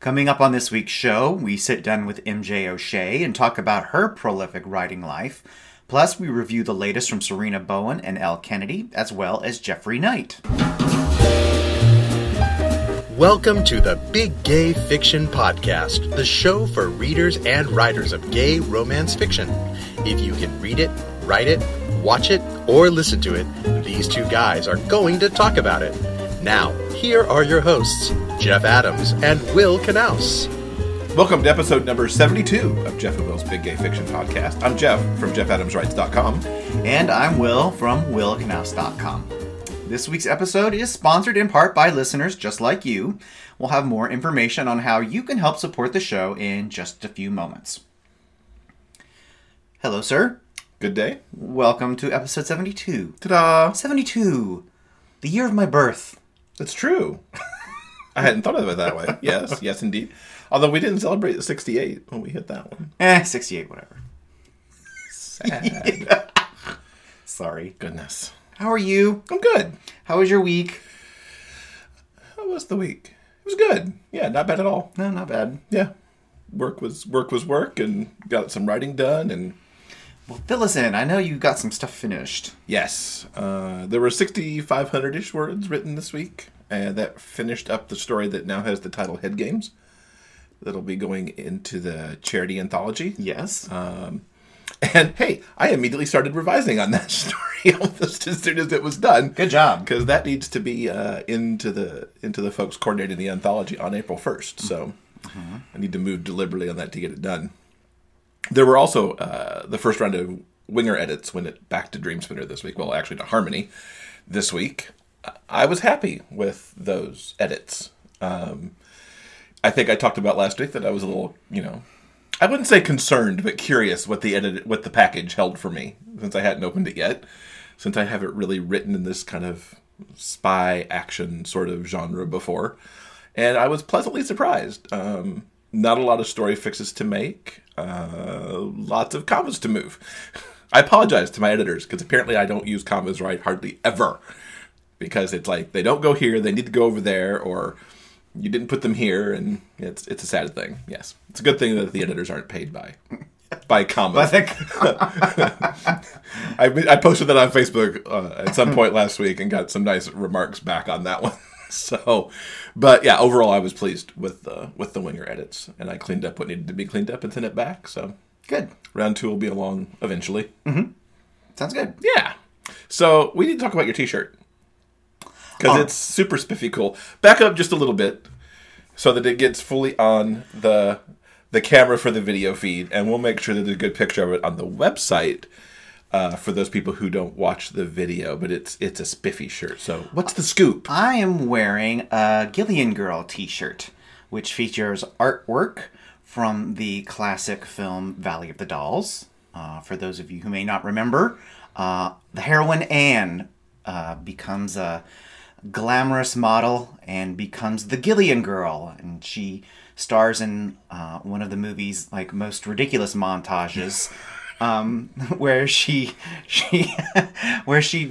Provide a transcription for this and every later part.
Coming up on this week's show, we sit down with M.J. O'Shea and talk about her prolific writing life. Plus, we review the latest from Serena Bowen and Elle Kennedy, as well as Jeffrey Knight. Welcome to the Big Gay Fiction Podcast, the show for readers and writers of gay romance fiction. If you can read it, write it, watch it, or listen to it, these two guys are going to talk about it. Now, here are your hosts, Jeff Adams and Will Knauss. Welcome to episode number 72 of Jeff and Will's Big Gay Fiction Podcast. I'm Jeff from JeffAdamsWrites.com. And I'm Will from WillKnauss.com. This week's episode is sponsored in part by listeners just like you. We'll have more information on how you can help support the show in just a few moments. Hello, sir. Good day. Welcome to episode 72. Ta-da! 72. The year of my birth. That's true. I hadn't thought of it that way. Yes, yes, indeed. Although we didn't celebrate the 68 when we hit that one. 68, whatever. Sad. Yeah. Sorry. Goodness. How are you? I'm good. How was your week? How was the week? It was good. Yeah, not bad at all. No, not bad. Yeah. Work was work, and got some writing done, and... Well, fill us in. I know you got some stuff finished. Yes. There were 6,500-ish words written this week. That finished up the story that now has the title Head Games. That'll be going into the charity anthology. Yes. And, hey, I immediately started revising on that story almost as soon as it was done. Good job. Because that needs to be into the folks coordinating the anthology on April 1st. So I need to move deliberately on that to get it done. There were also the first round of Winger edits went back to Dreamspinner this week. Well, actually to Harmony this week. I was happy with those edits. I think I talked about last week that I was a little, I wouldn't say concerned, but curious what the package held for me, since I hadn't opened it yet, since I haven't really written in this kind of spy action sort of genre before. And I was pleasantly surprised. Not a lot of story fixes to make. Lots of commas to move. I apologize to my editors, because apparently I don't use commas right hardly ever. Because it's like, they don't go here, they need to go over there, or you didn't put them here, and it's a sad thing, yes. It's a good thing that the editors aren't paid by commas. I posted that on Facebook at some point last week and got some nice remarks back on that one. So, but yeah, overall I was pleased with the Winger edits, and I cleaned up what needed to be cleaned up and sent it back, so. Good. Round two will be along eventually. Mm-hmm. Sounds good. Yeah. So, we need to talk about your t-shirt. Because it's super spiffy cool. Back up just a little bit so that it gets fully on the camera for the video feed. And we'll make sure that there's a good picture of it on the website for those people who don't watch the video. But it's a spiffy shirt. So what's the scoop? I am wearing a Gideon Girl t-shirt, which features artwork from the classic film Valley of the Dolls. For those of you who may not remember, the heroine Anne becomes a glamorous model and becomes the Gideon Girl, and she stars in one of the movie's like most ridiculous montages, where she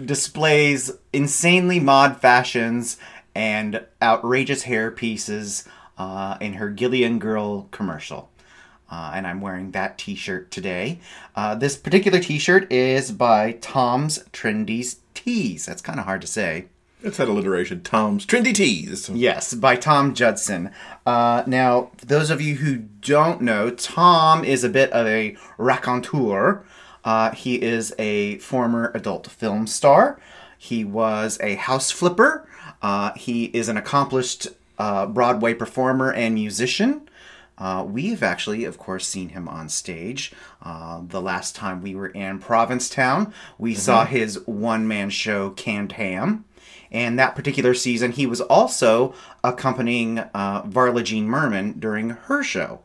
displays insanely mod fashions and outrageous hair pieces in her Gideon Girl commercial. And I'm wearing that t-shirt today. This particular t-shirt is by Tom's Trendy Tees. That's kind of hard to say. It's that alliteration, Tom's Trendy Tees. Yes, by Tom Judson. Now, for those of you who don't know, Tom is a bit of a raconteur. He is a former adult film star. He was a house flipper. He is an accomplished Broadway performer and musician. We've actually, of course, seen him on stage. The last time we were in Provincetown, we saw his one-man show, Canned Ham. And that particular season, he was also accompanying Varla Jean Merman during her show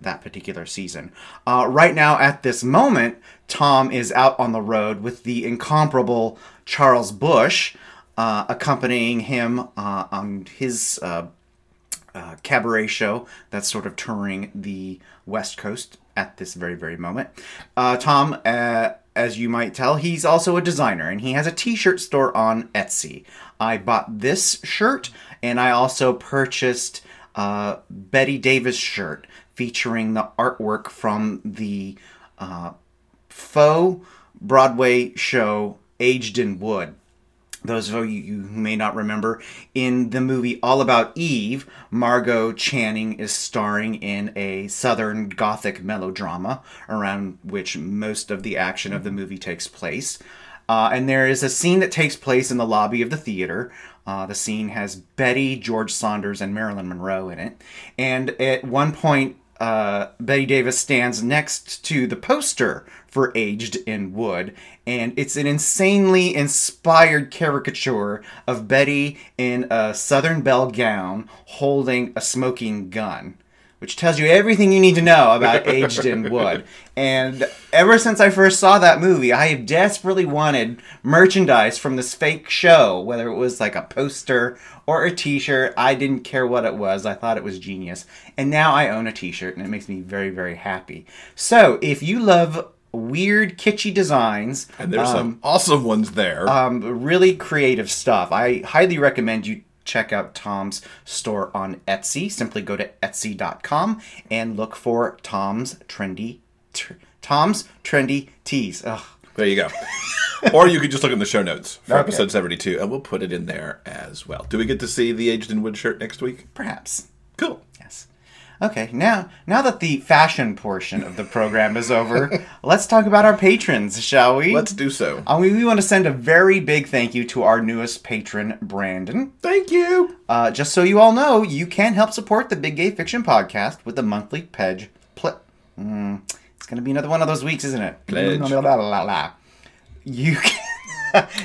that particular season. Right now, at this moment, Tom is out on the road with the incomparable Charles Bush, accompanying him on his cabaret show that's sort of touring the West Coast at this very, very moment. Tom... as you might tell, he's also a designer, and he has a t-shirt store on Etsy. I bought this shirt, and I also purchased Bette Davis shirt featuring the artwork from the faux Broadway show Aged in Wood. Those of you who may not remember, in the movie All About Eve, Margot Channing is starring in a Southern Gothic melodrama around which most of the action of the movie takes place. And there is a scene that takes place in the lobby of the theater. The scene has Betty, George Saunders, and Marilyn Monroe in it. And at one point, Bette Davis stands next to the poster for Aged in Wood, and it's an insanely inspired caricature of Betty in a Southern belle gown holding a smoking gun, which tells you everything you need to know about Aged in Wood. And ever since I first saw that movie, I have desperately wanted merchandise from this fake show, whether it was like a poster or a t-shirt. I didn't care what it was. I thought it was genius. And now I own a t-shirt, and it makes me very, very happy. So if you love weird, kitschy designs, and there's some awesome ones there, really creative stuff, I highly recommend you check out Tom's store on Etsy. Simply go to Etsy.com and look for Tom's Trendy Tees. Ugh. There you go. Or you could just look in the show notes for episode 72, and we'll put it in there as well. Do we get to see the Aged in Wood shirt next week? Perhaps. Cool. Yes. Okay, now that the fashion portion of the program is over, let's talk about our patrons, shall we? Let's do so. We want to send a very big thank you to our newest patron, Brandon. Thank you! Just so you all know, you can help support the Big Gay Fiction Podcast with the monthly pledge. It's going to be another one of those weeks, isn't it? Pledge.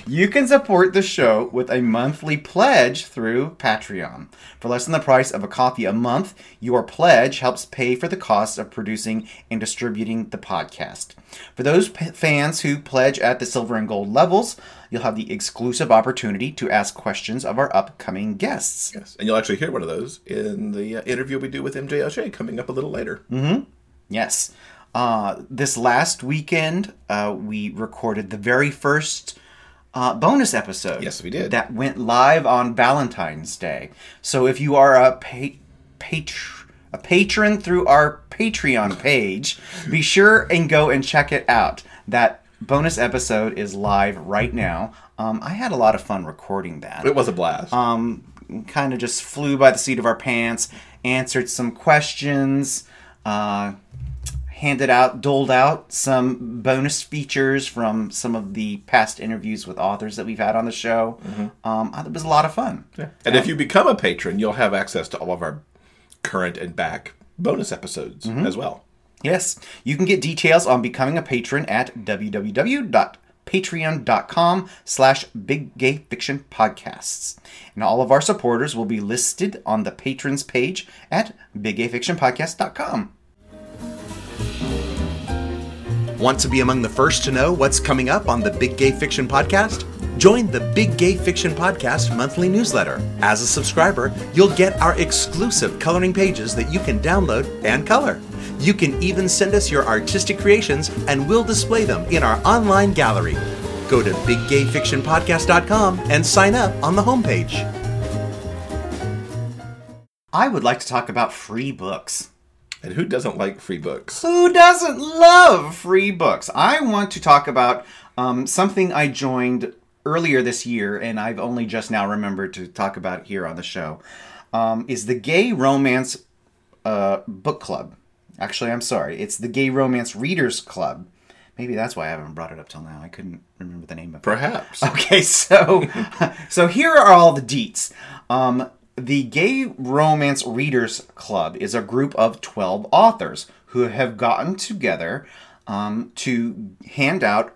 You can support the show with a monthly pledge through Patreon. For less than the price of a coffee a month, your pledge helps pay for the cost of producing and distributing the podcast. For those fans who pledge at the silver and gold levels, you'll have the exclusive opportunity to ask questions of our upcoming guests. Yes, and you'll actually hear one of those in the interview we do with M.J. O'Shea coming up a little later. Mm-hmm. Yes. This last weekend, we recorded the very first bonus episode. Yes, we did. That went live on Valentine's Day. So if you are a patron through our Patreon page, be sure and go and check it out. That bonus episode is live right now. I had a lot of fun recording that. It was a blast. Kind of just flew by the seat of our pants, answered some questions, doled out some bonus features from some of the past interviews with authors that we've had on the show. Mm-hmm. It was a lot of fun. Yeah. And if you become a patron, you'll have access to all of our current and back bonus episodes as well. Yes. You can get details on becoming a patron at www.patreon.com/Big Gay Fiction Podcasts. And all of our supporters will be listed on the patrons page at BigGayFictionPodcast.com. Want to be among the first to know what's coming up on the Big Gay Fiction Podcast? Join the Big Gay Fiction Podcast monthly newsletter. As a subscriber, you'll get our exclusive coloring pages that you can download and color. You can even send us your artistic creations, and we'll display them in our online gallery. Go to biggayfictionpodcast.com and sign up on the homepage. I would like to talk about free books. And who doesn't like free books? Who doesn't love free books? I want to talk about something I joined earlier this year, and I've only just now remembered to talk about here on the show, is the Gay Romance Book Club. Actually, I'm sorry. It's the Gay Romance Readers Club. Maybe that's why I haven't brought it up till now. I couldn't remember the name of it. Perhaps. Okay, so here are all the deets. The Gay Romance Readers Club is a group of 12 authors who have gotten together to hand out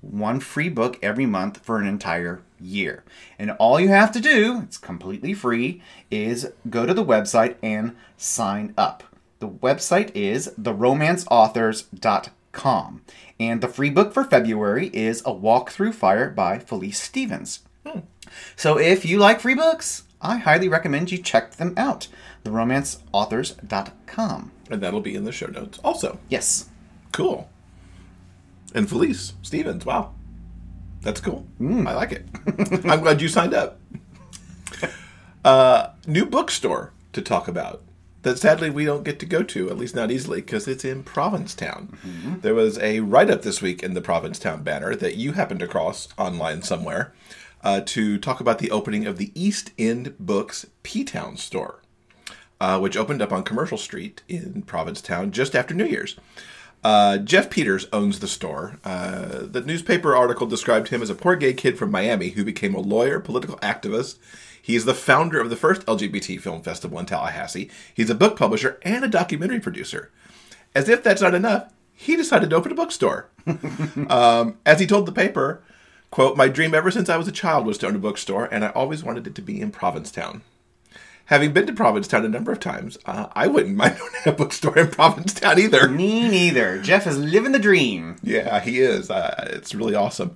one free book every month for an entire year. And all you have to do, it's completely free, is go to the website and sign up. The website is theromanceauthors.com. And the free book for February is A Walk Through Fire by Felice Stevens. So if you like free books, I highly recommend you check them out. theromanceauthors.com. And that'll be in the show notes also. Yes. Cool. And Felice Stevens, wow. That's cool. I like it. I'm glad you signed up. New bookstore to talk about that sadly we don't get to go to, at least not easily, because it's in Provincetown. Mm-hmm. There was a write-up this week in the Provincetown Banner that you happened across online somewhere to talk about the opening of the East End Books P-Town store, which opened up on Commercial Street in Provincetown just after New Year's. Jeff Peters owns the store. The newspaper article described him as a poor gay kid from Miami who became a lawyer, political activist. He's the founder of the first LGBT film festival in Tallahassee. He's a book publisher and a documentary producer. As if that's not enough, he decided to open a bookstore. As he told the paper, quote, "My dream ever since I was a child was to own a bookstore, and I always wanted it to be in Provincetown. Having been to Provincetown a number of times, I wouldn't mind owning a bookstore in Provincetown either." Me neither. Jeff is living the dream. Yeah, he is. It's really awesome.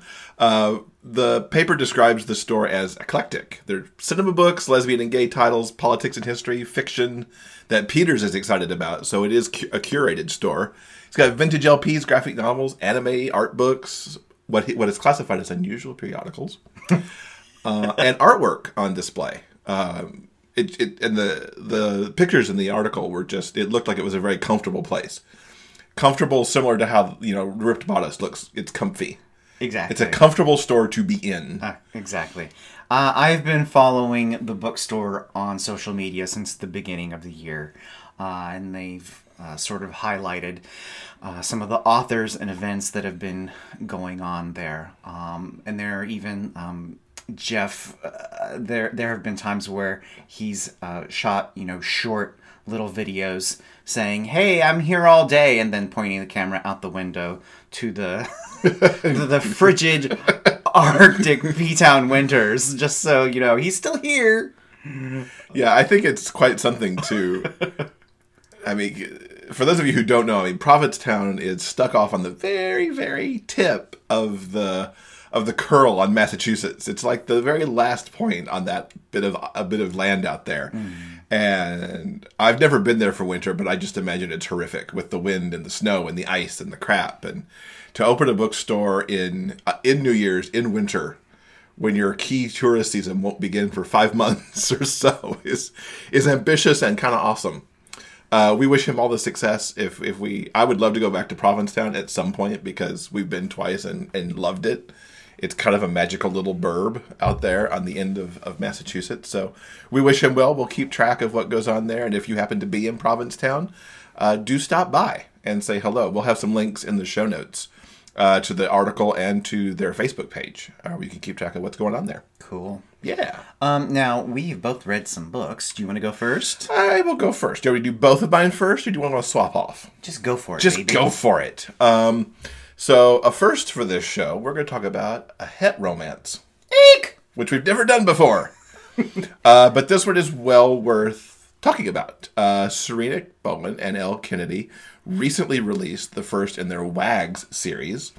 The paper describes the store as eclectic. There are cinema books, lesbian and gay titles, politics and history, fiction that Peters is excited about, so it is a curated store. It's got vintage LPs, graphic novels, anime, art books, what is classified as unusual periodicals, and artwork on display. And the pictures in the article were just, it looked like it was a very comfortable place. Comfortable, similar to how, Ripped Bodice looks. It's comfy. Exactly. It's a comfortable store to be in. Exactly. I've been following the bookstore on social media since the beginning of the year. And they've sort of highlighted some of the authors and events that have been going on there. And there are even... Jeff, there have been times where he's shot, short little videos saying, "Hey, I'm here all day," and then pointing the camera out the window to the the frigid Arctic P-Town winters, just so he's still here. Yeah, I think it's quite something too. I mean, for those of you who don't know, Provincetown is stuck off on the very, very tip of the curl on Massachusetts. It's like the very last point on that bit of land out there. Mm. And I've never been there for winter, but I just imagine it's horrific with the wind and the snow and the ice and the crap. And to open a bookstore in New Year's in winter, when your key tourist season won't begin for 5 months or so, is ambitious and kind of awesome. We wish him all the success. I would love to go back to Provincetown at some point because we've been twice and loved it. It's kind of a magical little burb out there on the end of Massachusetts. So we wish him well. We'll keep track of what goes on there. And if you happen to be in Provincetown, do stop by and say hello. We'll have some links in the show notes to the article and to their Facebook page where you can keep track of what's going on there. Cool. Yeah. Now, we've both read some books. Do you want to go first? I will go first. Do you want to do both of mine first, or do you want to swap off? Just go for it, go for it. So, a first for this show, we're going to talk about a het romance. Eek! Which we've never done before. But this one is well worth talking about. Serena Bowen and Elle Kennedy recently released the first in their WAGS series,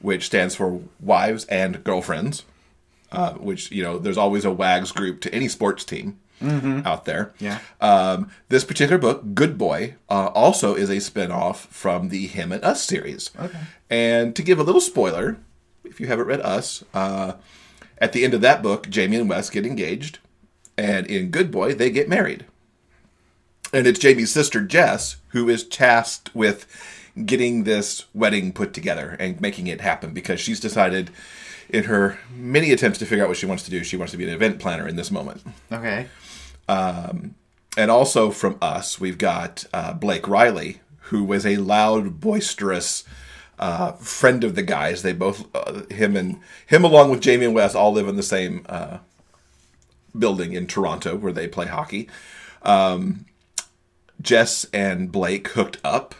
which stands for Wives and Girlfriends, which, there's always a WAGS group to any sports team. Mm-hmm. Out there. Yeah. This particular book, Good Boy, also is a spinoff from the Him and Us series. Okay. And to give a little spoiler, if you haven't read Us, at the end of that book, Jamie and Wes get engaged. And in Good Boy, they get married. And it's Jamie's sister, Jess, who is tasked with getting this wedding put together and making it happen because she's decided in her many attempts to figure out what she wants to do, she wants to be an event planner in this moment. Okay. And also from Us, we've got Blake Riley, who was a loud, boisterous friend of the guys. They both, him along with Jamie and Wes, all live in the same building in Toronto where they play hockey. Jess and Blake hooked up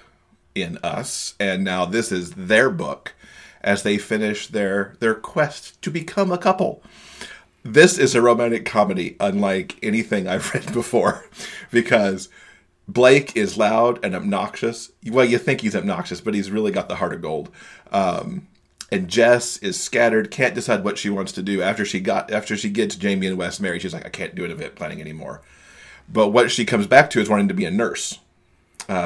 in Us, and now this is their book as they finish their quest to become a couple. This is a romantic comedy unlike anything I've read before because Blake is loud and obnoxious. Well, you think he's obnoxious, but he's really got the heart of gold. And Jess is scattered, can't decide what she wants to do. After she gets Jamie and Wes married, she's like, I can't do an event planning anymore. But what she comes back to is wanting to be a nurse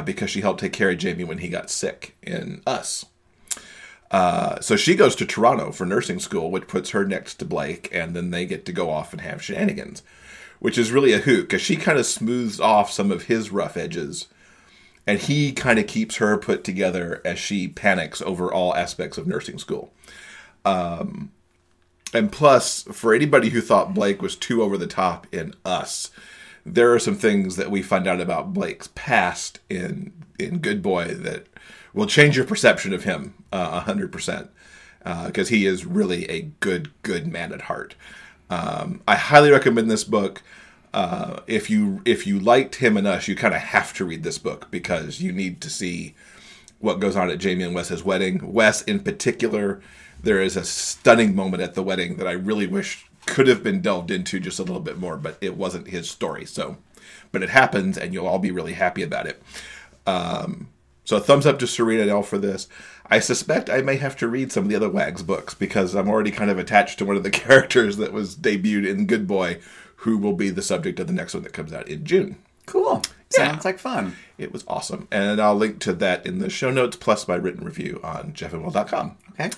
because she helped take care of Jamie when he got sick in Us. So she goes to Toronto for nursing school, which puts her next to Blake, and then they get to go off and have shenanigans. which is really a hoot because she kind of smooths off some of his rough edges. And he kind of keeps her put together as she panics over all aspects of nursing school. And plus, for anybody who thought Blake was too over the top in Us, there are some things that we find out about Blake's past in Good Boy that will change your perception of him 100%. Because he is really a good man at heart. I highly recommend this book. If you liked him and Us, you kind of have to read this book because you need to see what goes on at Jamie and Wes's wedding. Wes, in particular, there is a stunning moment at the wedding that I really wish could have been delved into just a little bit more, but it wasn't his story. So, but it happens, and you'll all be really happy about it. So thumbs up to Serena and Elle for this. I suspect I may have to read some of the other WAG's books because I'm already kind of attached to one of the characters that was debuted in Good Boy, who will be the subject of the next one that comes out in June. Cool. Yeah. Sounds like fun. It was awesome. And I'll link to that in the show notes, plus my written review on JeffAdamsWrites.com. Okay.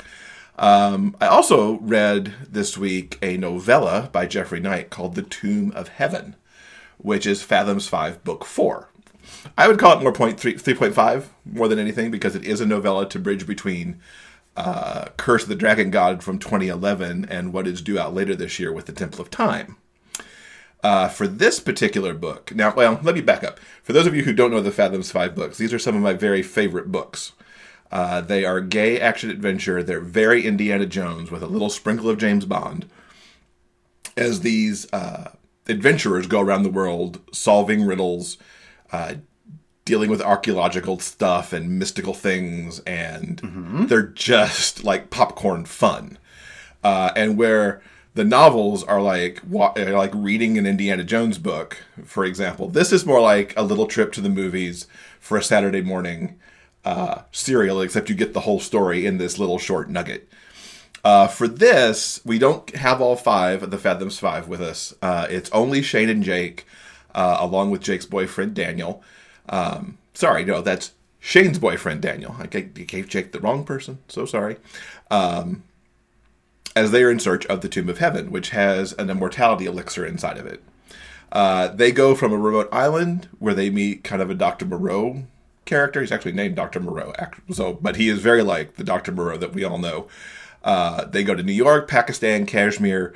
I also read this week a novella by Jeffrey Knight called The Tomb of Heaven, which is Fathoms 5, Book 4. I would call it more 3.5 more than anything because it is a novella to bridge between Curse of the Dragon God from 2011 and what is due out later this year with the Temple of Time. For this particular book, now, well, let me back up. For those of you who don't know the Fathoms 5 books, these are some of my very favorite books. They are gay action adventure. They're very Indiana Jones with a little sprinkle of James Bond as these adventurers go around the world solving riddles, dealing with archaeological stuff and mystical things, and they're just like popcorn fun. And where the novels are like reading an Indiana Jones book, for example, this is more like a little trip to the movies for a Saturday morning serial, except you get the whole story in this little short nugget. For this, we don't have all five of the Fathoms 5 with us. It's only Shane and Jake. Along with Jake's boyfriend, Daniel. That's Shane's boyfriend, Daniel. I gave Jake the wrong person. So sorry. As they are in search of the Tomb of Heaven, which has an immortality elixir inside of it. They go from a remote island where they meet kind of a Dr. Moreau character. He's actually named Dr. Moreau. But he is very like the Dr. Moreau that we all know. They go to New York, Pakistan, Kashmir,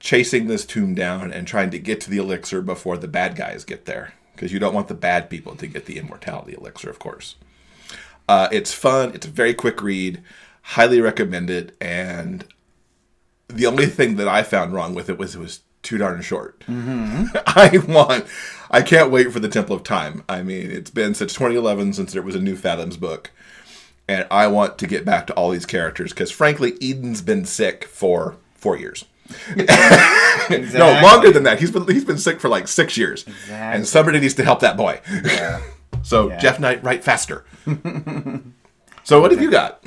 chasing this tomb down and trying to get to the elixir before the bad guys get there. Because you don't want the bad people to get the immortality elixir, of course. It's fun. It's a very quick read. Highly recommend it. And the only thing that I found wrong with it was too darn short. I can't wait for the Temple of Time. I mean, it's been since 2011 since there was a new Fathoms book. And I want to get back to all these characters. Because frankly, Eden's been sick for 4 years. Exactly. No, longer than that. He's been sick for like 6 years, exactly. And somebody needs to help that boy. Yeah. Jeff Knight, write faster. So what have you got?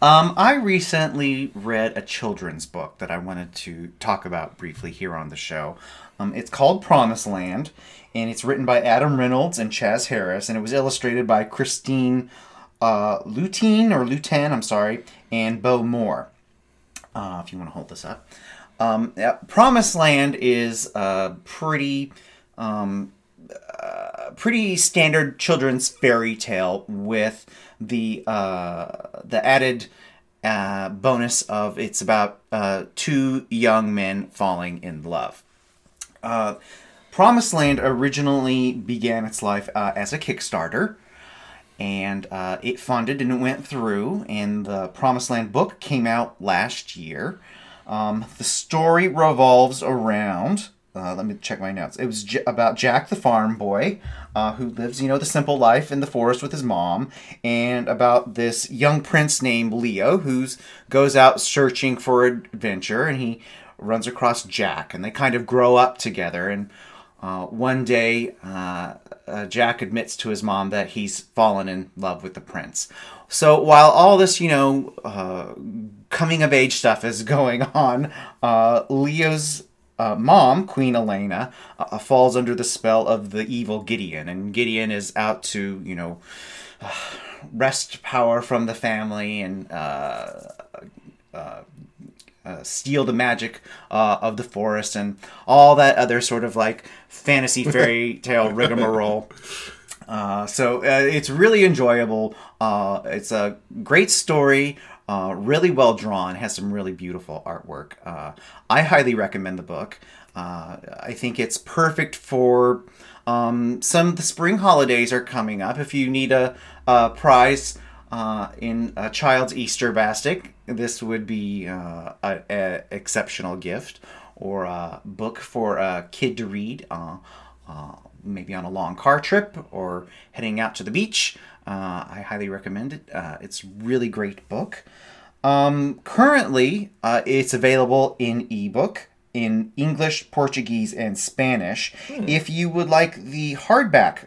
I recently read a children's book that I wanted to talk about briefly here on the show. It's called Promise Land, and it's written by Adam Reynolds and Chaz Harris, and it was illustrated by Christine Lutan, and Beau Moore. If you want to hold this up. Promised Land is a pretty standard children's fairy tale with the added bonus of it's about two young men falling in love. Promised Land originally began its life as a Kickstarter. And it funded and it went through, and the Promised Land book came out last year. The story revolves around, let me check my notes. It was about Jack the farm boy who lives, the simple life in the forest with his mom, and about this young prince named Leo who goes out searching for adventure, and he runs across Jack, and they kind of grow up together. And one day, Jack admits to his mom that he's fallen in love with the prince. So while all this, coming-of-age stuff is going on, Leo's mom, Queen Elena, falls under the spell of the evil Gideon. And Gideon is out to, wrest power from the family and steal the magic of the forest and all that other sort of like fantasy fairy tale rigmarole. It's really enjoyable. It's a great story, really well drawn, has some really beautiful artwork. I highly recommend the book. I think it's perfect for some of the spring holidays are coming up. If you need a prize in a child's Easter basket, this would be an exceptional gift, or a book for a kid to read maybe on a long car trip or heading out to the beach. I highly recommend it. It's a really great book. Currently, it's available in ebook in English, Portuguese, and Spanish. If you would like the hardback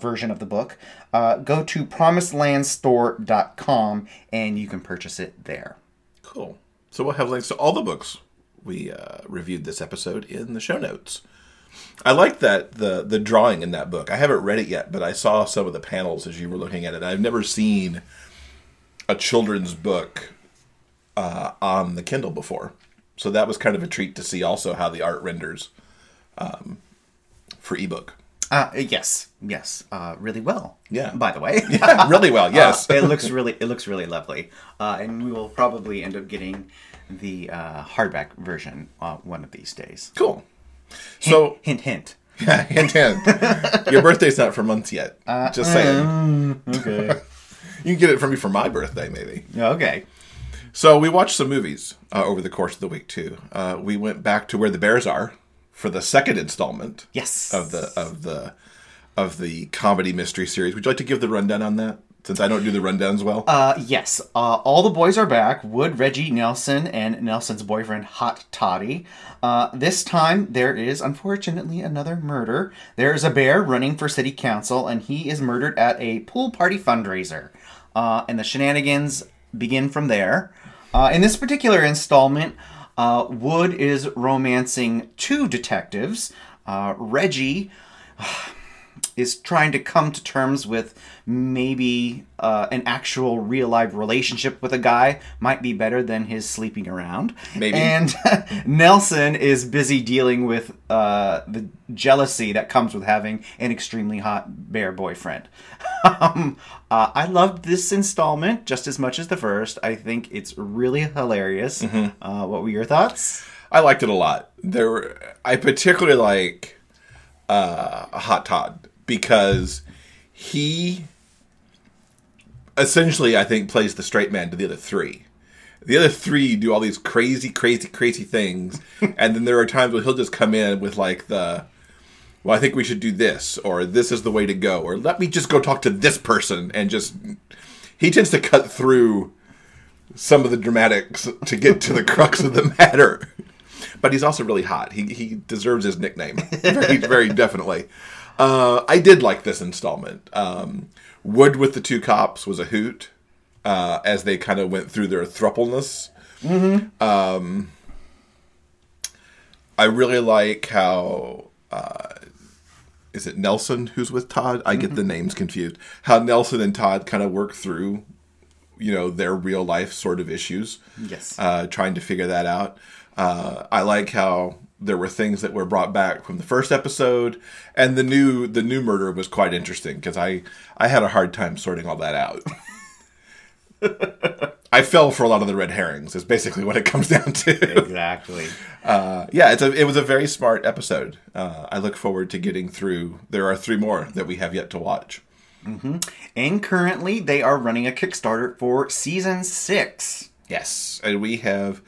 version of the book, go to promiselandstore.com and you can purchase it there. Cool. So we'll have links to all the books we reviewed this episode in the show notes. I like that the drawing in that book. I haven't read it yet, but I saw some of the panels as you were looking at it. I've never seen a children's book on the Kindle before. So that was kind of a treat to see also how the art renders for ebook. Yes. Really well. Yeah. By the way. Yeah, really well, yes. It looks really lovely. And we will probably end up getting the hardback version one of these days. Cool. Hint, hint. Yeah, hint, hint. Your birthday's not for months yet. Just saying. Okay. You can get it from me for my birthday, maybe. Okay. So we watched some movies over the course of the week, too. We went back to Where the Bears Are for the second installment, yes, of the comedy mystery series. Would you like to give the rundown on that, since I don't do the rundowns well? Yes. All the boys are back: Wood, Reggie, Nelson, and Nelson's boyfriend, Hot Toddy. This time, there is, unfortunately, another murder. There is a bear running for city council, and he is murdered at a pool party fundraiser. And the shenanigans begin from there. In this particular installment, Wood is romancing two detectives. Reggie is trying to come to terms with maybe an actual real-life relationship with a guy might be better than his sleeping around. Maybe. And Nelson is busy dealing with the jealousy that comes with having an extremely hot bear boyfriend. I loved this installment just as much as the first. I think it's really hilarious. Mm-hmm. What were your thoughts? I liked it a lot. I particularly like Hot Todd, because he essentially, I think, plays the straight man to the other three. The other three do all these crazy, crazy, crazy things, and then there are times where he'll just come in with like well, I think we should do this, or this is the way to go, or let me just go talk to this person, and just, he tends to cut through some of the dramatics to get to the crux of the matter. But he's also really hot. He deserves his nickname, very, very definitely. I did like this installment. Wood with the two cops was a hoot as they kind of went through their thruppleness. Mm-hmm. I really like how, is it Nelson who's with Todd? I get the names confused. How Nelson and Todd kind of work through, their real life sort of issues. Yes. Trying to figure that out. I like how there were things that were brought back from the first episode, and the new murder was quite interesting, because I had a hard time sorting all that out. I fell for a lot of the red herrings, is basically what it comes down to. Exactly. It was a very smart episode. I look forward to getting through. There are three more that we have yet to watch. Mm-hmm. And currently, they are running a Kickstarter for season 6. Yes, and we have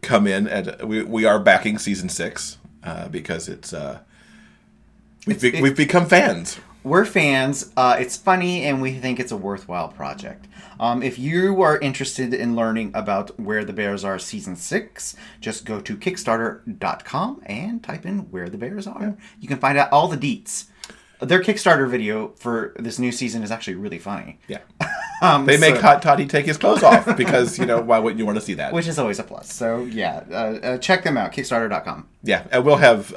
come in at we are backing season 6 because we've become fans. We're fans. It's funny, and we think it's a worthwhile project. If you are interested in learning about Where the Bears Are season 6, just go to Kickstarter.com and type in Where the Bears Are. Yeah. You can find out all the deets. Their Kickstarter video for this new season is actually really funny. Yeah. They make Hot Toddy take his clothes off because, why wouldn't you want to see that? Which is always a plus. So, yeah, check them out, Kickstarter.com. Yeah, and we'll have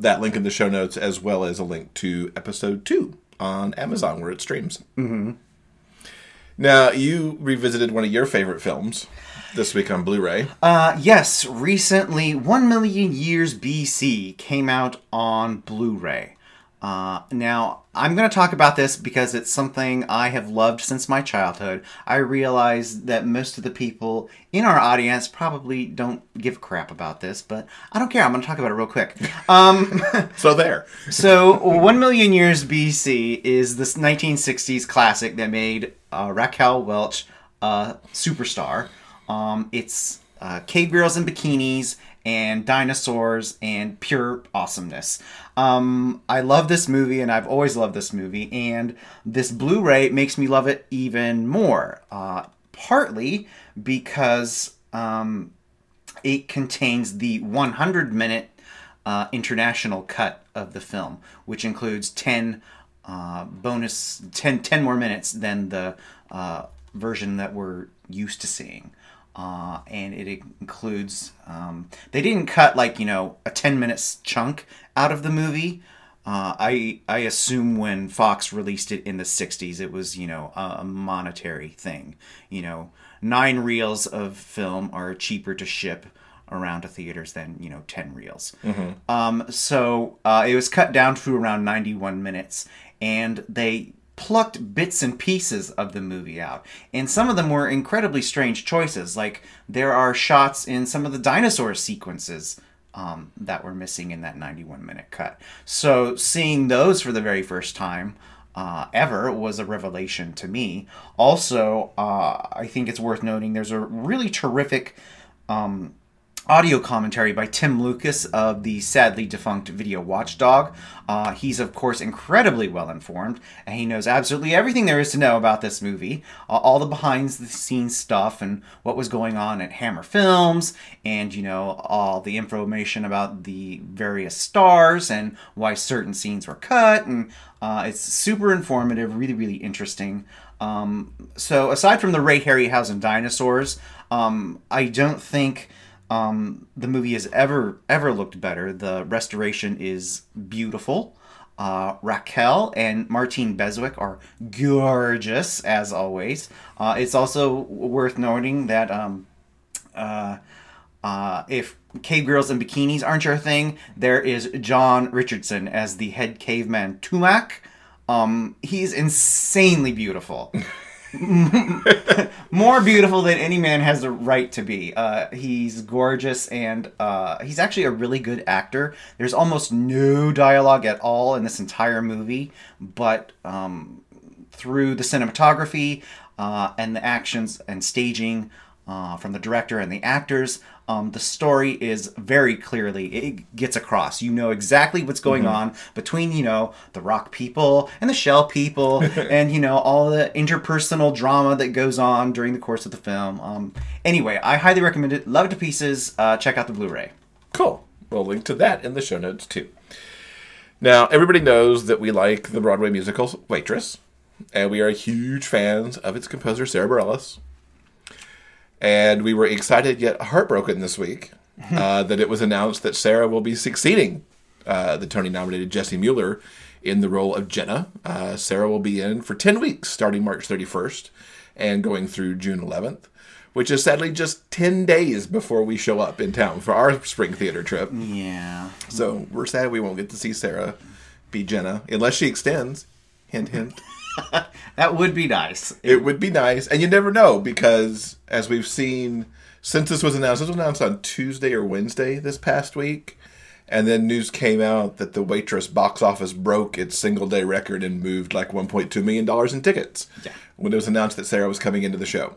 that link in the show notes, as well as a link to episode 2 on Amazon where it streams. Mm-hmm. Now, you revisited one of your favorite films this week on Blu-ray. Yes, recently 1,000,000 Years BC came out on Blu-ray. Now, I'm going to talk about this because it's something I have loved since my childhood. I realize that most of the people in our audience probably don't give a crap about this, but I don't care. I'm going to talk about it real quick. So 1,000,000 Years BC is this 1960s classic that made Raquel Welch a superstar. It's cave girls in bikinis and dinosaurs and pure awesomeness. I love this movie, and I've always loved this movie, and this Blu-ray makes me love it even more. Partly because it contains the 100-minute international cut of the film, which includes 10 more minutes than the version that we're used to seeing. And it includes, they didn't cut a 10-minute chunk out of the movie. I assume when Fox released it in the 60s, it was, a monetary thing. 9 reels of film are cheaper to ship around to theaters than, 10 reels. Mm-hmm. So it was cut down to around 91 minutes, and they plucked bits and pieces of the movie out. And some of them were incredibly strange choices. Like, there are shots in some of the dinosaur sequences that were missing in that 91-minute cut. So seeing those for the very first time ever was a revelation to me. Also, I think it's worth noting there's a really terrific audio commentary by Tim Lucas of the sadly defunct Video Watchdog. He's, of course, incredibly well-informed, and he knows absolutely everything there is to know about this movie, all the behind-the-scenes stuff and what was going on at Hammer Films, and, all the information about the various stars and why certain scenes were cut, and it's super informative, really, really interesting. So, aside from the Ray Harryhausen dinosaurs, I don't think the movie has ever looked better. The restoration is beautiful. Raquel and Martine Beswick are gorgeous, as always. It's also worth noting that if cave girls in bikinis aren't your thing, there is John Richardson as the head caveman Tumak. He's insanely beautiful. More beautiful than any man has the right to be. He's gorgeous, and he's actually a really good actor. There's almost no dialogue at all in this entire movie, but through the cinematography and the actions and staging from the director and the actors, the story is very clearly, it gets across. You know exactly what's going on between, the rock people and the shell people and, all the interpersonal drama that goes on during the course of the film. Anyway, I highly recommend it. Love it to pieces. Check out the Blu-ray. Cool. We'll link to that in the show notes, too. Now, everybody knows that we like the Broadway musical Waitress, and we are huge fans of its composer, Sarah Bareilles. And we were excited yet heartbroken this week that it was announced that Sarah will be succeeding the Tony-nominated Jessie Mueller in the role of Jenna. Sarah will be in for 10 weeks, starting March 31st and going through June 11th, which is sadly just 10 days before we show up in town for our spring theater trip. Yeah. So we're sad we won't get to see Sarah be Jenna, unless she extends. Hint, hint. That would be nice. It would be nice. And you never know, because as we've seen, since this was announced on Tuesday or Wednesday this past week, and then news came out that the Waitress box office broke its single-day record and moved like $1.2 million in tickets when it was announced that Sarah was coming into the show.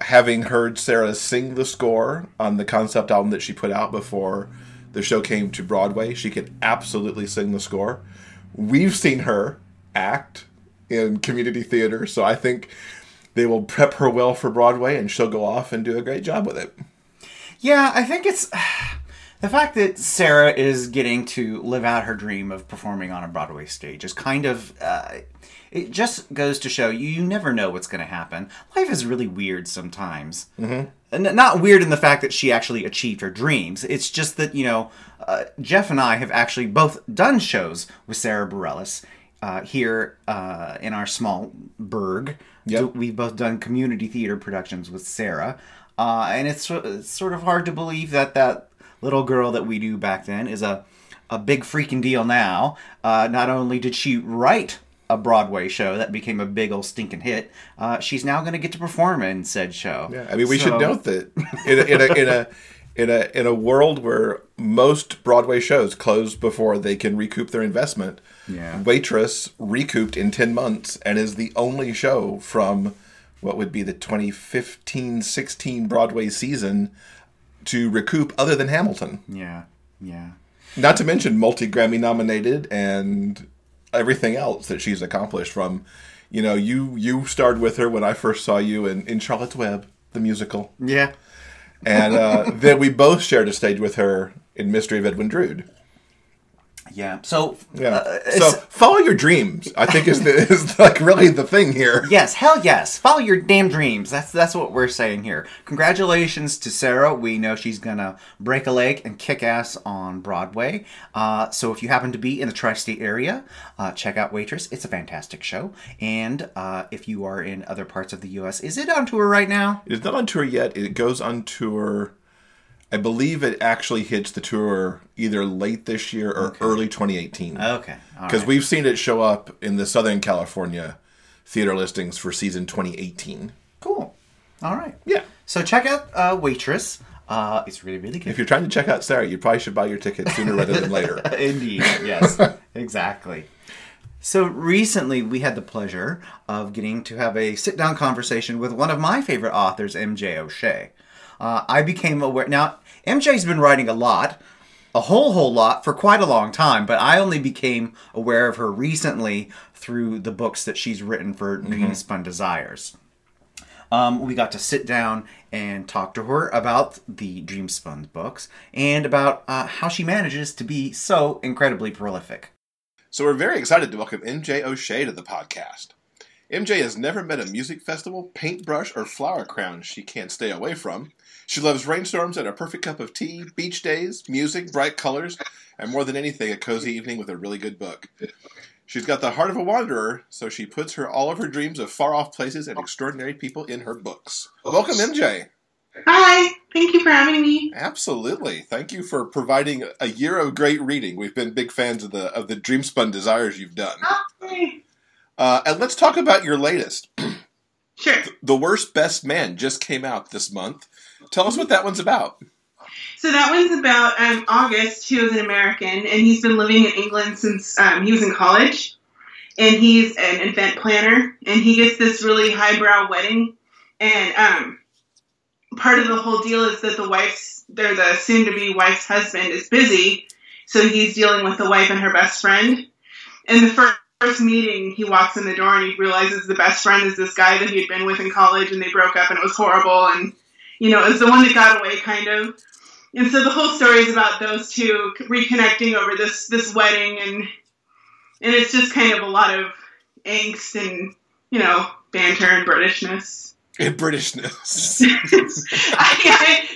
Having heard Sarah sing the score on the concept album that she put out before the show came to Broadway, she could absolutely sing the score. We've seen her act in community theater, so I think they will prep her well for Broadway, and she'll go off and do a great job with it. Yeah, I think it's the fact that Sarah is getting to live out her dream of performing on a Broadway stage is kind of, it just goes to show you never know what's going to happen. Life is really weird sometimes. Mm-hmm. And not weird in the fact that she actually achieved her dreams. It's just that, Jeff and I have actually both done shows with Sarah Bareilles, here in our small burg. Yep. We've both done community theater productions with Sarah. And it's sort of hard to believe that that little girl that we knew back then is a big freaking deal now. Not only did she write a Broadway show that became a big old stinking hit, she's now going to get to perform in said show. Yeah, I mean, we should note that in a world where most Broadway shows close before they can recoup their investment, yeah. Waitress recouped in 10 months and is the only show from what would be the 2015-16 Broadway season to recoup other than Hamilton. Yeah, yeah. Not to mention multi-Grammy nominated and everything else that she's accomplished from, you know, you starred with her when I first saw you in Charlotte's Web, the musical. Yeah. And then we both shared a stage with her in Mystery of Edwin Drood. Yeah. So follow your dreams, I think is like really the thing here. Yes. Hell yes. Follow your damn dreams. That's what we're saying here. Congratulations to Sarah. We know she's going to break a leg and kick ass on Broadway. So if you happen to be in the tri-state area, check out Waitress. It's a fantastic show. And if you are in other parts of the U.S., is it on tour right now? It's not on tour yet. It goes on tour... I believe it actually hits the tour either late this year or early 2018. Okay. Because we've seen it show up in the Southern California theater listings for season 2018. Cool. All right. Yeah. So check out Waitress. It's really, really good. If you're trying to check out Sarah, you probably should buy your ticket sooner rather than later. Indeed. Yes. Exactly. So recently we had the pleasure of getting to have a sit-down conversation with one of my favorite authors, M.J. O'Shea. I became aware... Now, MJ's been writing a whole lot, for quite a long time, but I only became aware of her recently through the books that she's written for New Spun Desires. We got to sit down and talk to her about the Dreamspun books and about how she manages to be so incredibly prolific. So we're very excited to welcome M.J. O'Shea to the podcast. MJ has never met a music festival, paintbrush, or flower crown she can't stay away from. She loves rainstorms and a perfect cup of tea, beach days, music, bright colors, and more than anything, a cozy evening with a really good book. She's got the heart of a wanderer, so she puts her all of her dreams of far-off places and extraordinary people in her books. Welcome, MJ. Hi. Thank you for having me. Absolutely. Thank you for providing a year of great reading. We've been big fans of the Dreamspun Desires you've done. Okay. And let's talk about your latest. Sure. The Worst Best Man just came out this month. Tell us what that one's about. So that one's about August, who is an American, and he's been living in England since he was in college. And he's an event planner, and he gets this really highbrow wedding. And part of the whole deal is that the soon-to-be wife's husband is busy, so he's dealing with the wife and her best friend. And the first meeting, he walks in the door and he realizes the best friend is this guy that he had been with in college, and they broke up and it was horrible, and you know, it was the one that got away, kind of. And so the whole story is about those two reconnecting over this wedding, and it's just kind of a lot of angst and, you know, banter and Britishness. And Britishness. That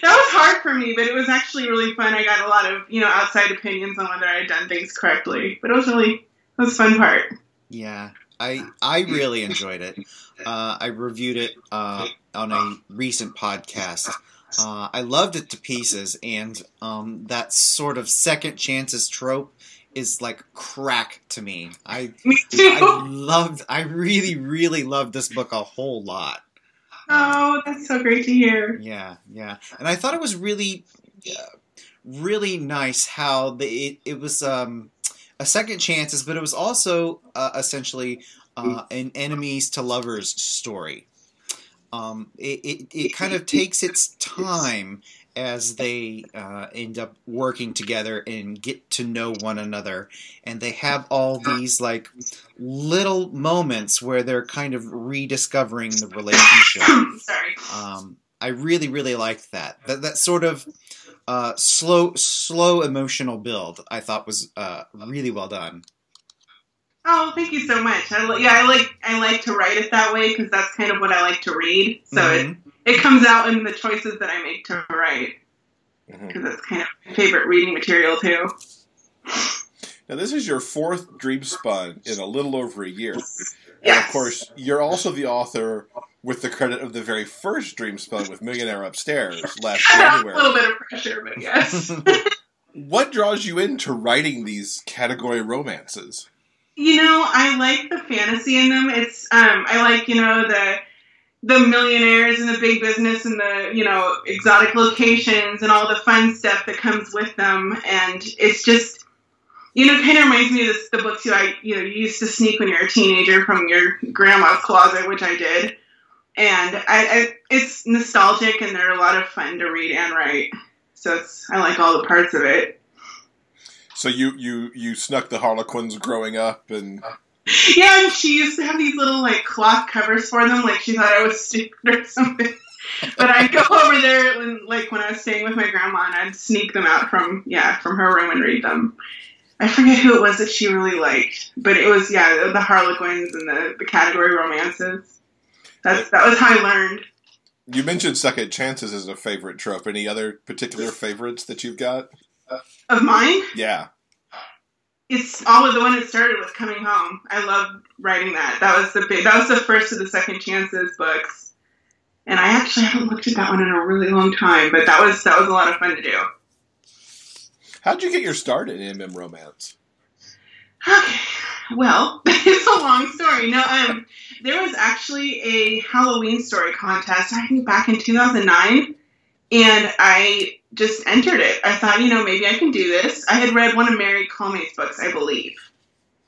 was hard for me, but it was actually really fun. I got a lot of, you know, outside opinions on whether I had done things correctly, but it was really... That was the fun part. Yeah, I really enjoyed it. I reviewed it on a recent podcast. I loved it to pieces, and that sort of second chances trope is like crack to me. Me too. I really, really loved this book a whole lot. Oh, that's so great to hear. Yeah, yeah. And I thought it was really, really nice how it was... a second chances, but it was also essentially an enemies to lovers story. It kind of takes its time as they end up working together and get to know one another, and they have all these like little moments where they're kind of rediscovering the relationship. Sorry. I really, really liked that. That sort of slow emotional build, I thought was really well done. Oh, thank you so much. I like to write it that way because that's kind of what I like to read. So it comes out in the choices that I make to write, because that's kind of my favorite reading material too. Now, this is your fourth Dream Spun in a little over a year. Yes. And, of course, you're also the author with the credit of the very first Dream Spun with Millionaire Upstairs last January. A little bit of pressure, but yes. What draws you into writing these category romances? You know, I like the fantasy in them. It's I like, you know, the millionaires and the big business and the, you know, exotic locations and all the fun stuff that comes with them. And it's just, you know, kind of reminds me of the books you used to sneak when you're a teenager from your grandma's closet, which I did. And I it's nostalgic, and they're a lot of fun to read and write. So I like all the parts of it. So you snuck the Harlequins growing up, and... Yeah, and she used to have these little, like, cloth covers for them, like she thought I was stupid or something. But I'd go over there, when I was staying with my grandma, and I'd sneak them out from her room and read them. I forget who it was that she really liked, but it was, the Harlequins and the category romances. That was how I learned. You mentioned second chances as a favorite trope. Any other particular favorites that you've got? Of mine? Yeah. It's always the one that started with Coming Home. I loved writing that. That was the first of the Second Chances books. And I actually haven't looked at that one in a really long time, but that was a lot of fun to do. How'd you get your start in MM romance? Okay. Well, it's a long story. No, there was actually a Halloween story contest, I think back in 2009, and I just entered it. I thought, maybe I can do this. I had read one of Mary Colmate's books, I believe.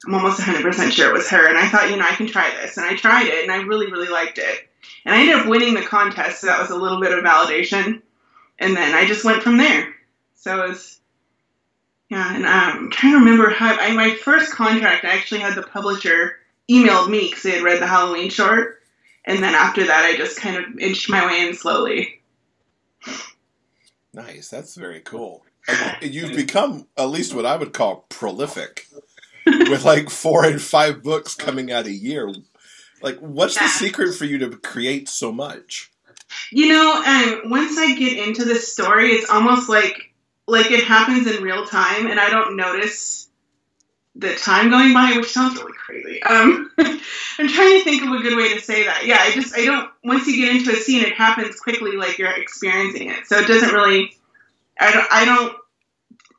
I'm almost 100% sure it was her. And I thought, I can try this. And I tried it, and I really, really liked it. And I ended up winning the contest, so that was a little bit of validation. And then I just went from there. So it was, and I'm trying to remember how, my first contract, I actually had the publisher emailed me because they had read the Halloween short. And then after that, I just kind of inched my way in slowly. Nice. That's very cool. And you've become at least what I would call prolific with like 4 and 5 books coming out a year. Like, what's the secret for you to create so much? Once I get into the story, it's almost like it happens in real time and I don't notice the time going by, which sounds really crazy. I'm trying to think of a good way to say that. Yeah, I don't, once you get into a scene, it happens quickly, like you're experiencing it. So it doesn't really, it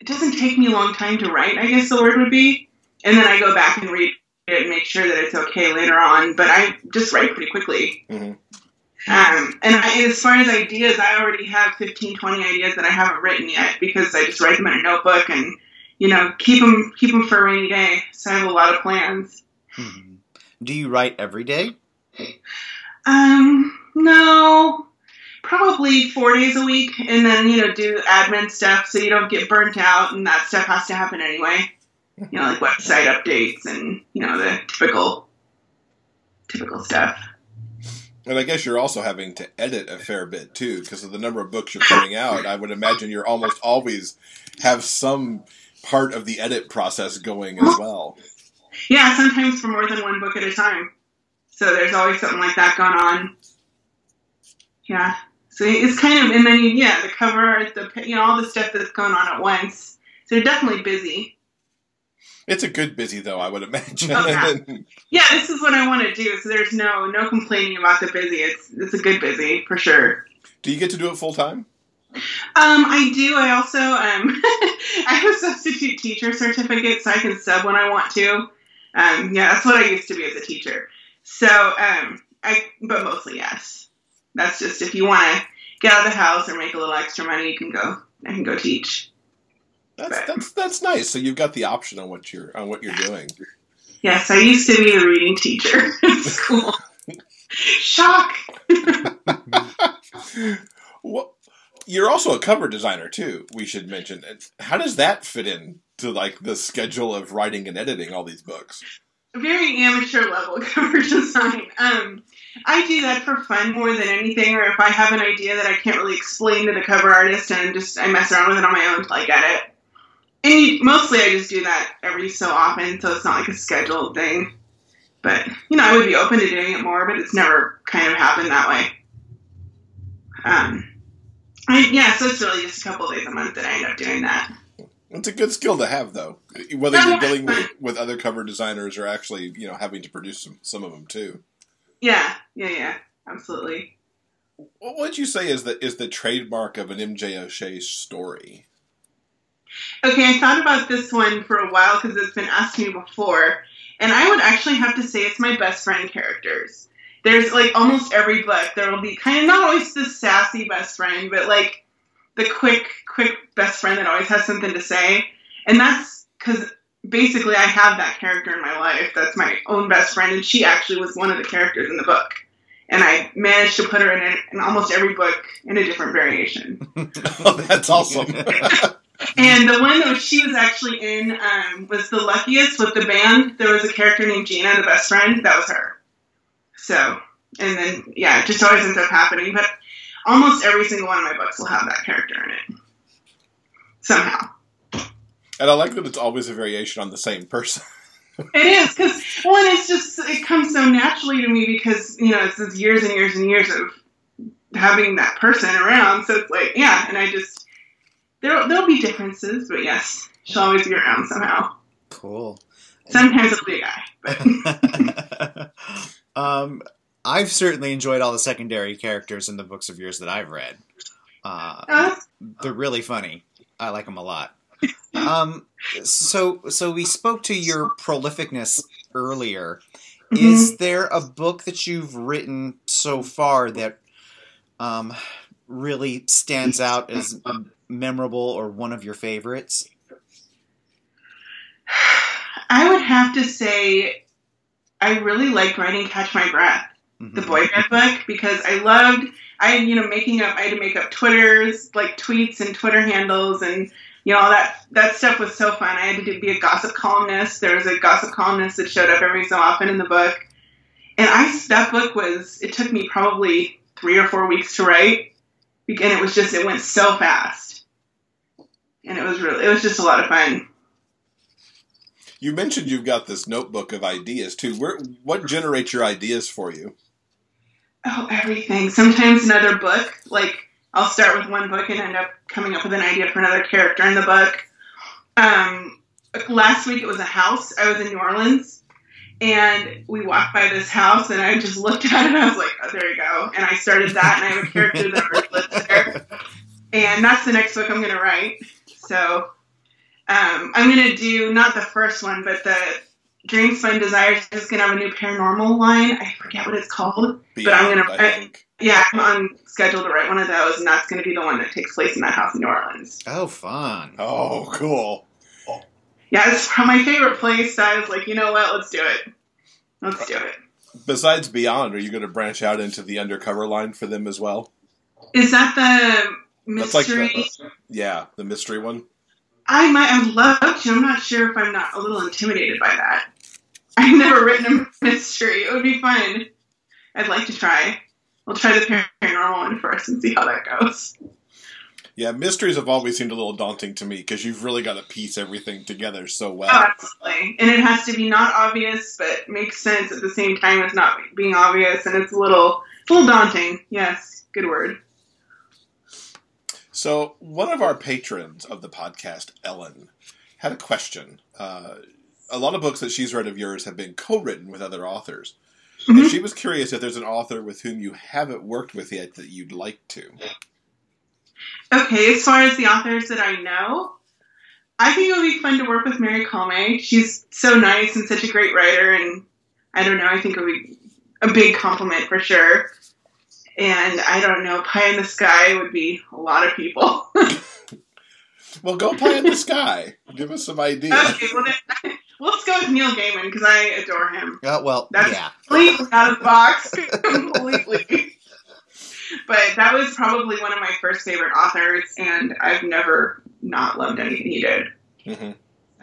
doesn't take me a long time to write, I guess the word would be. And then I go back and read it and make sure that it's okay later on. But I just write pretty quickly. Mm-hmm. And as far as ideas, I already have 15, 20 ideas that I haven't written yet because I just write them in a notebook and, keep them for a rainy day. So I have a lot of plans. Mm-hmm. Do you write every day? No, probably 4 days a week, and then do admin stuff so you don't get burnt out, and that stuff has to happen anyway. Like website updates and the typical stuff. And I guess you're also having to edit a fair bit too because of the number of books you're putting out. I would imagine you're almost always have some part of the edit process going as well. Yeah, sometimes for more than one book at a time. So there's always something like that going on. Yeah. So it's kind of, and then, the cover, all the stuff that's going on at once. So you're definitely busy. It's a good busy, though, I would imagine. Oh, yeah. This is what I want to do. So there's no complaining about the busy. It's a good busy, for sure. Do you get to do it full time? I do. I also, I have a substitute teacher certificate, so I can sub when I want to. That's what I used to be as a teacher. So, but mostly, yes. That's just, if you want to get out of the house or make a little extra money, I can go teach. That's nice. So you've got the option on what you're doing. Yes. I used to be a reading teacher in school. Shock. What? You're also a cover designer, too, we should mention. How does that fit in to, the schedule of writing and editing all these books? Very amateur-level cover design. I do that for fun more than anything, or if I have an idea that I can't really explain to the cover artist, and I mess around with it on my own until I get it. And mostly I just do that every so often, so it's not like a scheduled thing. But, I would be open to doing it more, but it's never kind of happened that way. So it's really just a couple of days a month that I end up doing that. It's a good skill to have, though. Whether you're dealing with other cover designers or actually, you know, having to produce some of them too. Yeah, absolutely. What would you say is the trademark of an M.J. O'Shea story? Okay, I thought about this one for a while because it's been asked me before, and I would actually have to say it's my best friend characters. There's, like, almost every book, there will be kind of not always the sassy best friend, but, like, the quick best friend that always has something to say. And that's because basically I have that character in my life. That's my own best friend, and she actually was one of the characters in the book. And I managed to put her in almost every book in a different variation. Oh, that's awesome. And the one that she was actually in was The Luckiest with the band. There was a character named Gina, the best friend. That was her. So, and then, yeah, it just always ends up happening. But almost every single one of my books will have that character in it. Somehow. And I like that it's always a variation on the same person. It is, because, well, it's just, it comes so naturally to me because, you know, it's this years and years and years of having that person around. So it's like, yeah, and I just, there'll be differences, but yes, she'll always be around somehow. Cool. Sometimes it'll be a guy. But. I've certainly enjoyed all the secondary characters in the books of yours that I've read. They're really funny. I like them a lot. So we spoke to your prolificness earlier. Mm-hmm. Is there a book that you've written so far that really stands out as memorable or one of your favorites? I would have to say I really liked writing Catch My Breath, mm-hmm. the boyfriend book, because I had to make up Twitters, like tweets and Twitter handles, and you know, all that stuff was so fun. I had to be a gossip columnist. There was a gossip columnist that showed up every so often in the book. And that book it took me probably 3 or 4 weeks to write. And it went so fast. And it was just a lot of fun. You mentioned you've got this notebook of ideas too. What generates your ideas for you? Oh, everything. Sometimes another book, like, I'll start with one book and end up coming up with an idea for another character in the book. Last week it was a house. I was in New Orleans, and we walked by this house, and I just looked at it, and I was like, oh, there you go. And I started that, and I have a character that already lives there. And that's the next book I'm going to write. So I'm going to do, not the first one, but the Dreams, Fun, Desires is going to have a new paranormal line. I forget what it's called. Beyond, but I'm on schedule to write one of those, and that's going to be the one that takes place in that house in New Orleans. Oh, fun. Oh, cool. Yeah, it's my favorite place. So I was like, you know what? Let's do it. Besides Beyond, are you going to branch out into the undercover line for them as well? Is that the mystery? That's like the mystery one. I'd love to. I'm not sure if I'm not a little intimidated by that. I've never written a mystery. It would be fun. I'd like to try. We'll try the paranormal one first and see how that goes. Yeah, mysteries have always seemed a little daunting to me because you've really got to piece everything together so well. Oh, absolutely. And it has to be not obvious, but makes sense at the same time as not being obvious. And it's a little daunting. Yes, good word. So one of our patrons of the podcast, Ellen, had a question. A lot of books that she's read of yours have been co-written with other authors. Mm-hmm. And she was curious if there's an author with whom you haven't worked with yet that you'd like to. Okay, as far as the authors that I know, I think it would be fun to work with Mary Calmé. She's so nice and such a great writer, and I don't know, I think it would be a big compliment for sure. And I don't know, Pie in the Sky would be a lot of people. Well, go Pie in the Sky. Give us some ideas. Okay, well, let's go with Neil Gaiman, because I adore him. That's completely out of the box. Completely. But that was probably one of my first favorite authors, and I've never not loved anything he did. Mm-hmm.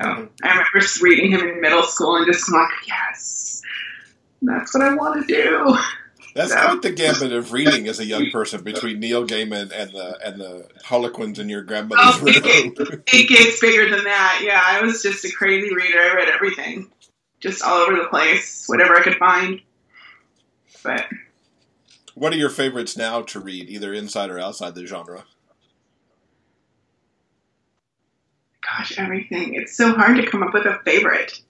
So I remember reading him in middle school and just like, yes, that's what I want to do. That's quite the gambit of reading as a young person between Neil Gaiman and the Harlequins in your grandmother's room. It gets bigger than that. Yeah, I was just a crazy reader. I read everything, just all over the place, whatever I could find. But what are your favorites now to read, either inside or outside the genre? gosh, everything. It's so hard to come up with a favorite.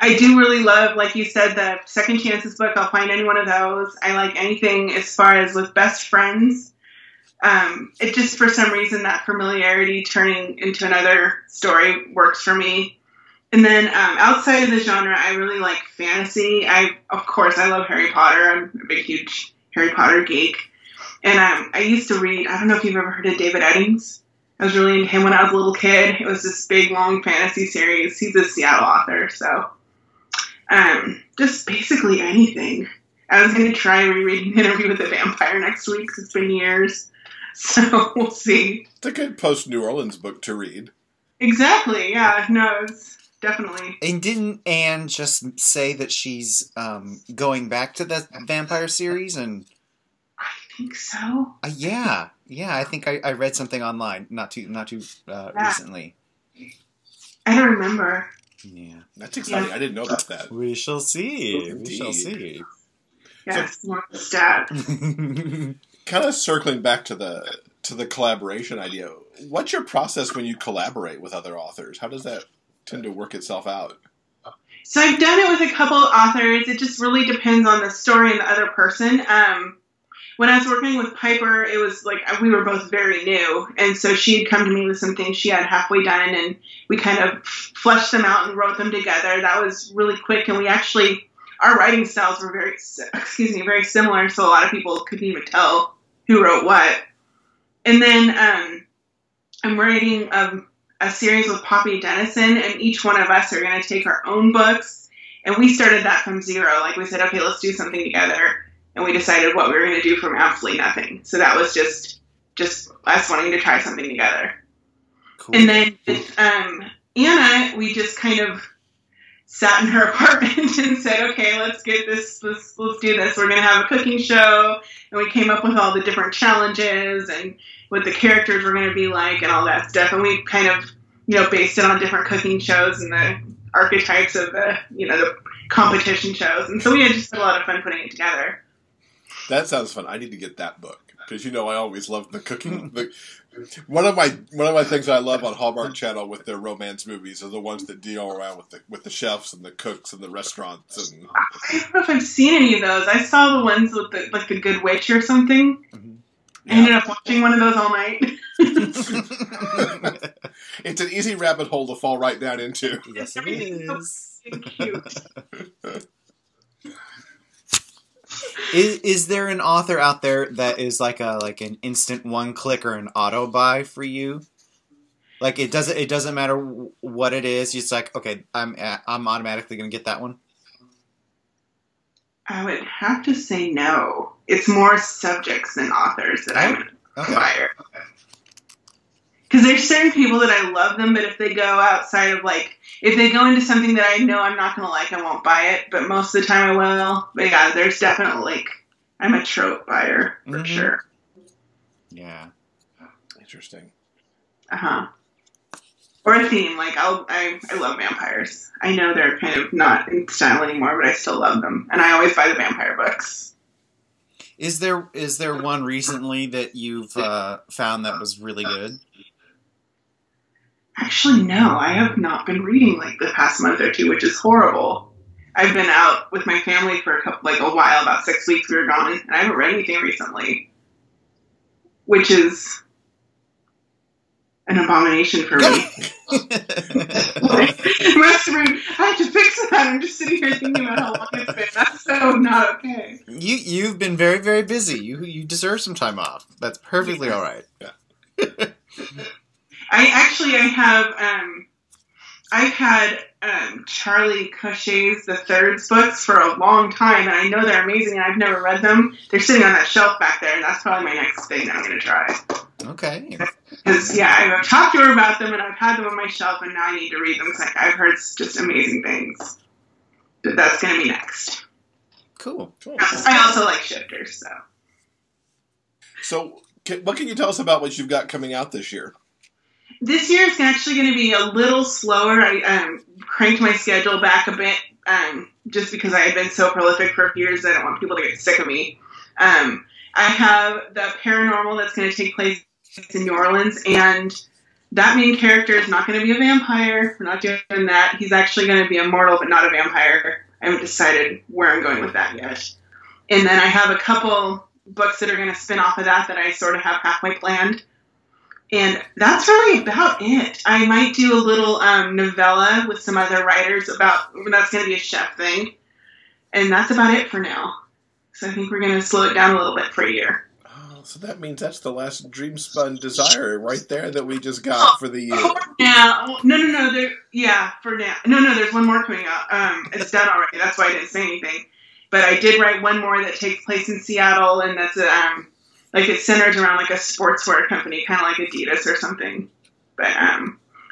I do really love, like you said, the Second Chances book. I'll find any one of those. I like anything as far as with best friends. It just, for some reason, that familiarity turning into another story works for me. And then outside of the genre, I really like fantasy. Of course, I love Harry Potter. I'm a big, huge Harry Potter geek. And I used to read, I don't know if you've ever heard of David Eddings. I was really into him when I was a little kid. It was this big, long fantasy series. He's a Seattle author, so just basically anything. I was going to try rereading Interview with the Vampire next week because it's been years, so we'll see. It's a good post-New Orleans book to read. Exactly, yeah. No, it's definitely. And didn't Anne just say that she's going back to the vampire series? And I think so. Yeah, I think I read something online not too recently. I don't remember. Yeah. That's exciting. Yeah. I didn't know about that. We shall see. Indeed. We shall see. Yes, so, more stat. Kind of circling back to the collaboration idea. What's your process when you collaborate with other authors? How does that tend to work itself out? So I've done it with a couple of authors. It just really depends on the story and the other person. When I was working with Piper, it was like we were both very new. And so she had come to me with some things she had halfway done, and we kind of fleshed them out and wrote them together. That was really quick. And we actually, our writing styles were very similar. So a lot of people couldn't even tell who wrote what. And then I'm writing a series with Poppy Dennison, and each one of us are going to take our own books. And we started that from zero. Like we said, okay, let's do something together. And we decided what we were going to do from absolutely nothing. So that was just us wanting to try something together. Cool. And then with Anna, we just kind of sat in her apartment and said, okay, let's get this, let's do this. We're going to have a cooking show. And we came up with all the different challenges and what the characters were going to be like and all that stuff. And we kind of, based it on different cooking shows and the archetypes of the, the competition shows. And so we had just had a lot of fun putting it together. That sounds fun. I need to get that book because I always loved the cooking. One of my things I love on Hallmark Channel with their romance movies are the ones that deal around with the chefs and the cooks and the restaurants. And I don't know if I've seen any of those. I saw the ones with the Good Witch or something. Mm-hmm. Yeah. I ended up watching one of those all night. It's an easy rabbit hole to fall right down into. Yes, it is. So cute. Is there an author out there that is like an instant one click or an auto buy for you? Like it doesn't matter what it is. It's like, okay, I'm automatically going to get that one. I would have to say no. It's more subjects than authors that I would acquire. Because there's certain people that I love them, but if they go outside of if they go into something that I know I'm not going to like, I won't buy it. But most of the time I will. But yeah, there's definitely, I'm a trope buyer for sure. Yeah. Interesting. Uh-huh. Or a theme. I love vampires. I know they're kind of not in style anymore, but I still love them. And I always buy the vampire books. Is there one recently that you've found that was really good? Actually, no. I have not been reading the past month or two, which is horrible. I've been out with my family for a while, about 6 weeks we were gone, and I haven't read anything recently, which is an abomination for me. I have to fix that. I'm just sitting here thinking about how long it's been. That's so not okay. You've been very, very busy. You deserve some time off. That's perfectly all right. Yeah. I've had Charlie Cushay's The Thirds books for a long time, and I know they're amazing, and I've never read them. They're sitting on that shelf back there, and that's probably my next thing that I'm going to try. Okay. Because, I've talked to her about them, and I've had them on my shelf, and now I need to read them. It's I've heard just amazing things. But that's going to be next. Cool. I also like shifters, so. So, what can you tell us about what you've got coming out this year? This year is actually going to be a little slower. I cranked my schedule back a bit just because I had been so prolific for a few years. I don't want people to get sick of me. I have the paranormal that's going to take place in New Orleans and that main character is not going to be a vampire. We're not doing that. He's actually going to be immortal, but not a vampire. I haven't decided where I'm going with that yet. And then I have a couple books that are going to spin off of that I sort of have halfway planned. And that's really about it. I might do a little novella with some other writers about, that's going to be a chef thing. And that's about it for now. So I think we're going to slow it down a little bit for a year. Oh, so that means that's the last dream spun desire right there that we just got for the year. Yeah. No. For now. No, there's one more coming out. It's done already. That's why I didn't say anything. But I did write one more that takes place in Seattle, and that's it centers around like a sportswear company, kind of like Adidas or something. But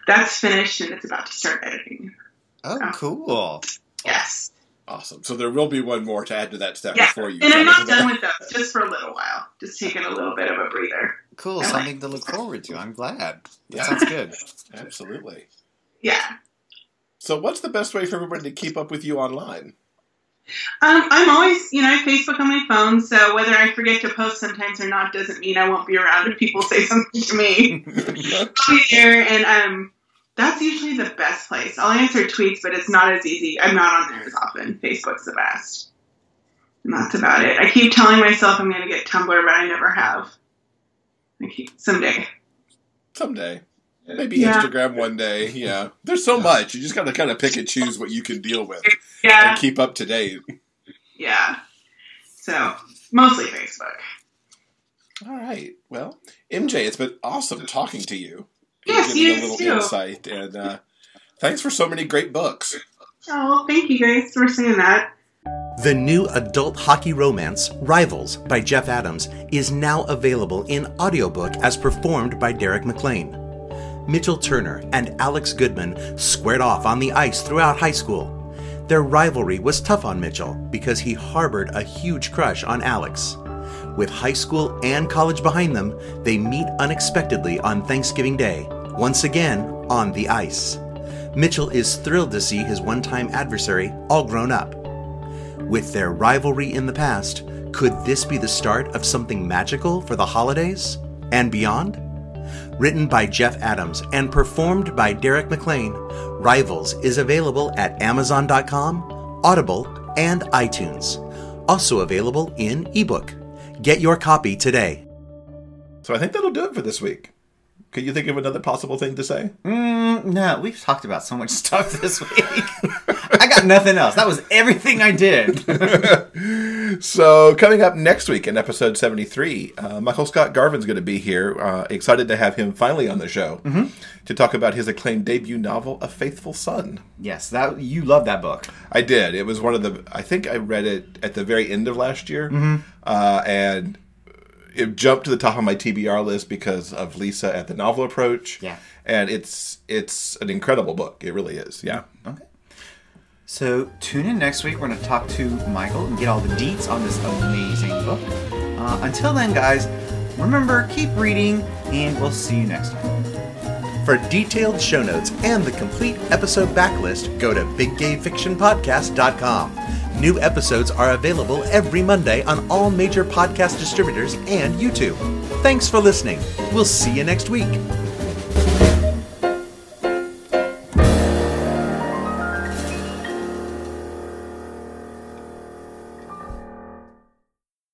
that's finished, and it's about to start editing. Oh, so, cool. Yes. Awesome. So there will be one more to add to that step before you. And I'm not done with those, just for a little while. Just taking a little bit of a breather. Cool. And something to look forward to. I'm glad. That sounds good. Absolutely. Yeah. So what's the best way for everybody to keep up with you online? I'm always, I have Facebook on my phone, so whether I forget to post sometimes or not doesn't mean I won't be around if people say something to me. I'll be there, and that's usually the best place. I'll answer tweets, but it's not as easy. I'm not on there as often. Facebook's the best. And that's about it. I keep telling myself I'm going to get Tumblr, but I never have. Someday. Maybe Instagram one day. Yeah. There's so much. You just got to kind of pick and choose what you can deal with and keep up to date. Yeah. So, mostly Facebook. All right. Well, MJ, it's been awesome talking to you. Yes, you too. A little insight. And thanks for so many great books. Oh, thank you guys for saying that. The new adult hockey romance, Rivals, by Jeff Adams, is now available in audiobook as performed by Derek McLean. Mitchell Turner and Alex Goodman squared off on the ice throughout high school. Their rivalry was tough on Mitchell because he harbored a huge crush on Alex. With high school and college behind them, they meet unexpectedly on Thanksgiving Day, once again on the ice. Mitchell is thrilled to see his one-time adversary all grown up. With their rivalry in the past, could this be the start of something magical for the holidays and beyond? Written by Jeff Adams and performed by Derek McLean, Rivals is available at Amazon.com, Audible, and iTunes. Also available in ebook. Get your copy today. So I think that'll do it for this week. Could you think of another possible thing to say? No, we've talked about so much stuff this week. I got nothing else. That was everything I did. So coming up next week in episode 73, Michael Scott Garvin's going to be here. Excited to have him finally on the show to talk about his acclaimed debut novel, A Faithful Son. Yes, you loved that book. I did. It was one of the... I think I read it at the very end of last year. And... it jumped to the top of my TBR list because of Lisa at the Novel Approach. Yeah. And it's an incredible book. It really is. Yeah. Okay. So tune in next week. We're going to talk to Michael and get all the deets on this amazing book. Until then, guys, remember, keep reading, and we'll see you next time. For detailed show notes and the complete episode backlist, go to biggayfictionpodcast.com. New episodes are available every Monday on all major podcast distributors and YouTube. Thanks for listening. We'll see you next week.